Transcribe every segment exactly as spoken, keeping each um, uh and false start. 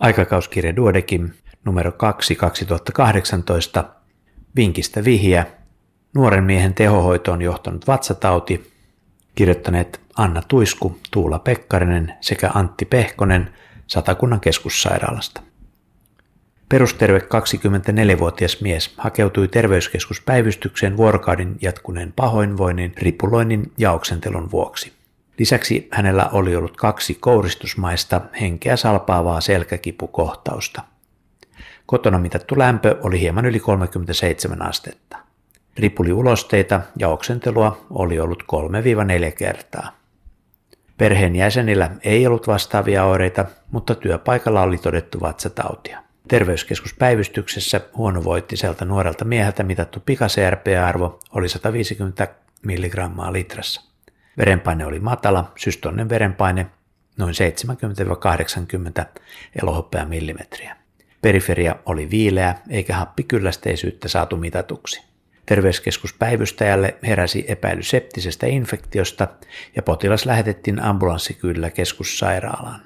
Aikakauskirja Duodekin, numero kaksi, kaksituhattakahdeksantoista, vinkistä vihiä, nuoren miehen tehohoitoon johtanut vatsatauti, kirjoittaneet Anna Tuisku, Tuula Pekkarinen sekä Antti Pehkonen Satakunnan keskussairaalasta. Perusterve kaksikymmentäneljävuotias mies hakeutui terveyskeskuspäivystykseen vuorokauden jatkuneen pahoinvoinnin, ripuloinnin ja oksentelun vuoksi. Lisäksi hänellä oli ollut kaksi kouristusmaista henkeä salpaavaa selkäkipukohtausta. Kotona mitattu lämpö oli hieman yli kolmekymmentäseitsemän astetta. Ripuliulosteita ja oksentelua oli ollut kolme neljä kertaa. Perheenjäsenillä ei ollut vastaavia oireita, mutta työpaikalla oli todettu vatsatautia. Terveyskeskuspäivystyksessä huonovoittiselta nuorelta mieheltä mitattu pika-C R P-arvo oli sata viisikymmentä milligrammaa litrassa. Verenpaine oli matala, systollinen verenpaine noin seitsemänkymmentä kahdeksankymmentä elohopea millimetriä. Periferia oli viileä eikä happikyllästeisyyttä saatu mitatuksi. Terveyskeskuspäivystäjälle heräsi epäily septisestä infektiosta ja potilas lähetettiin ambulanssikyydillä keskussairaalaan.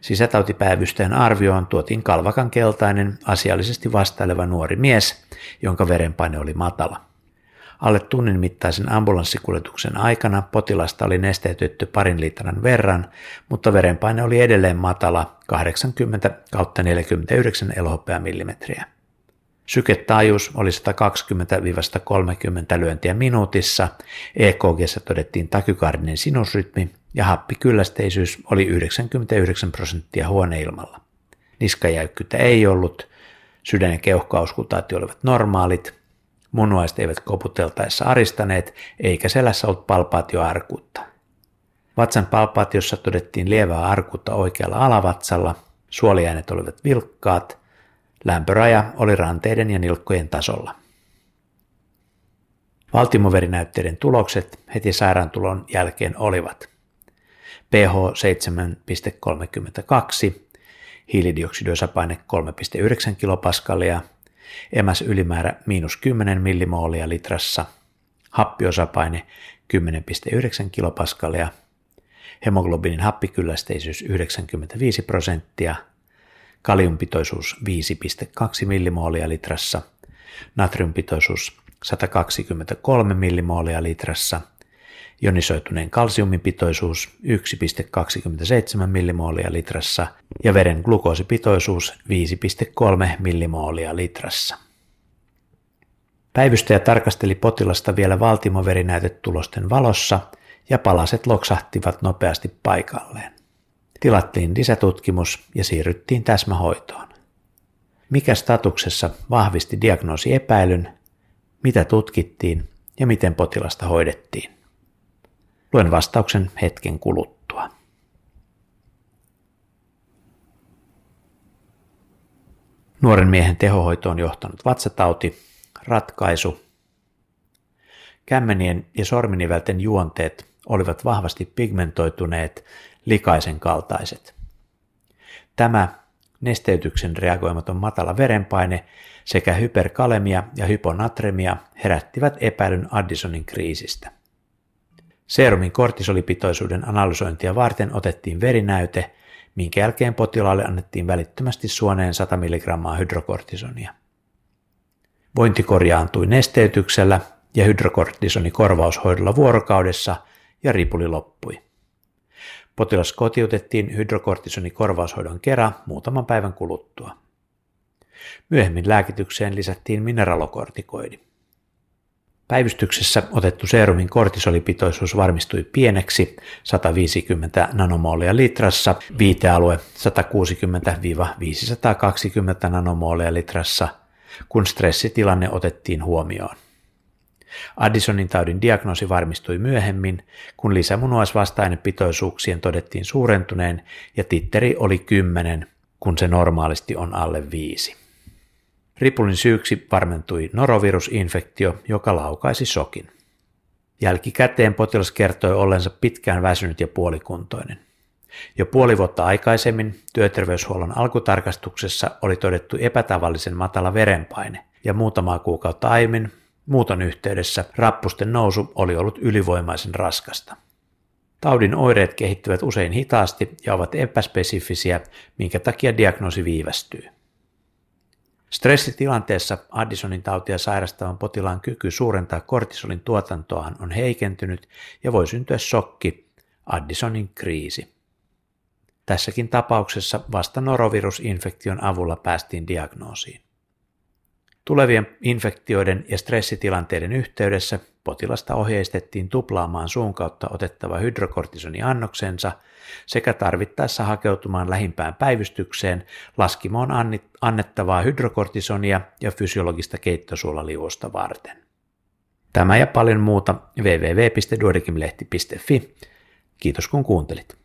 Sisätautipäivystäjän arvioon tuotiin kalvakan keltainen, asiallisesti vastaileva nuori mies, jonka verenpaine oli matala. Alle tunnin mittaisen ambulanssikuljetuksen aikana potilasta oli nesteytetty parin litran verran, mutta verenpaine oli edelleen matala kahdeksankymmentä neljäkymmentäyhdeksän elohopea-millimetriä. Syketaajuus oli sata kaksikymmentä kolmekymmentä lyöntiä minuutissa, E K G:ssä todettiin takykardinen sinusrytmi ja happikyllästeisyys oli yhdeksänkymmentäyhdeksän prosenttia huoneilmalla. Niskajäykkyyttä ei ollut, sydän- ja keuhkoauskultaatio olivat normaalit, munuaiset eivät koputeltaessa aristaneet eikä selässä ollut palpaatioarkuutta. Vatsan palpaatiossa todettiin lievää arkuutta oikealla alavatsalla, suoliäänet olivat vilkkaat, lämpöraja oli ranteiden ja nilkkojen tasolla. Valtimoverinäytteiden tulokset heti sairaantulon jälkeen olivat pH seitsemän pilkku kolmekymmentäkaksi, hiilidioksidiosapaine kolme pilkku yhdeksän kilopascalia, emäs ylimäärä miinus kymmenen millimoolia litrassa, happiosapaine kymmenen pilkku yhdeksän kilopascalia, hemoglobiinin happikyllästeisyys yhdeksänkymmentäviisi prosenttia, kaliumpitoisuus viisi pilkku kaksi millimoolia litrassa, natriumpitoisuus sata kaksikymmentäkolme millimoolia litrassa, ionisoituneen kalsiumin pitoisuus yksi pilkku kaksikymmentäseitsemän millimoolia litrassa ja veren glukoosipitoisuus viisi pilkku kolme millimoolia litrassa. Päivystäjä tarkasteli potilasta vielä valtimoverinäytetulosten valossa ja palaset loksahtivat nopeasti paikalleen. Tilattiin lisätutkimus ja siirryttiin täsmähoitoon. Mikä statuksessa vahvisti diagnoosiepäilyn, mitä tutkittiin ja miten potilasta hoidettiin? Luen vastauksen hetken kuluttua. Nuoren miehen tehohoitoon johtanut vatsatauti, ratkaisu. Kämmenien ja sorminivelten juonteet olivat vahvasti pigmentoituneet, likaisen kaltaiset. Tämä nesteytyksen reagoimaton matala verenpaine sekä hyperkalemia ja hyponatremia herättivät epäilyn Addisonin kriisistä. Seerumin kortisolipitoisuuden analysointia varten otettiin verinäyte, minkä jälkeen potilaalle annettiin välittömästi suoneen sata milligrammaa hydrokortisonia. Vointi korjaantui nesteytyksellä ja hydrokortisoni korvaushoidolla vuorokaudessa ja ripuli loppui. Potilas kotiutettiin hydrokortisoni korvaushoidon kera muutaman päivän kuluttua. Myöhemmin lääkitykseen lisättiin mineralokortikoidi. Päivystyksessä otettu seerumin kortisolipitoisuus varmistui pieneksi sata viisikymmentä nanomoolia litrassa, viitealue sata kuusikymmentä viisisataakaksikymmentä nanomoolia litrassa, kun stressitilanne otettiin huomioon. Addisonin taudin diagnoosi varmistui myöhemmin, kun lisämunuaisvasta-ainepitoisuuksien todettiin suurentuneen ja titteri oli kymmenen, kun se normaalisti on alle viisi. Ripulin syyksi varmentui norovirusinfektio, joka laukaisi sokin. Jälkikäteen potilas kertoi ollensa pitkään väsynyt ja puolikuntoinen. Jo puoli vuotta aikaisemmin työterveyshuollon alkutarkastuksessa oli todettu epätavallisen matala verenpaine ja muutamaa kuukautta aiemmin muuton yhteydessä rappusten nousu oli ollut ylivoimaisen raskasta. Taudin oireet kehittyvät usein hitaasti ja ovat epäspesifisiä, minkä takia diagnoosi viivästyy. Stressitilanteessa Addisonin tautia sairastavan potilaan kyky suurentaa kortisolin tuotantoaan on heikentynyt ja voi syntyä shokki, Addisonin kriisi. Tässäkin tapauksessa vasta norovirusinfektion avulla päästiin diagnoosiin. Tulevien infektioiden ja stressitilanteiden yhteydessä potilasta ohjeistettiin tuplaamaan suun kautta otettava hydrokortisoniannoksensa sekä tarvittaessa hakeutumaan lähimpään päivystykseen laskimoon annettavaa hydrokortisonia ja fysiologista keittosuolaliuosta varten. Tämä ja paljon muuta double-u double-u double-u piste duodekim lehti piste fi. Kiitos kun kuuntelit.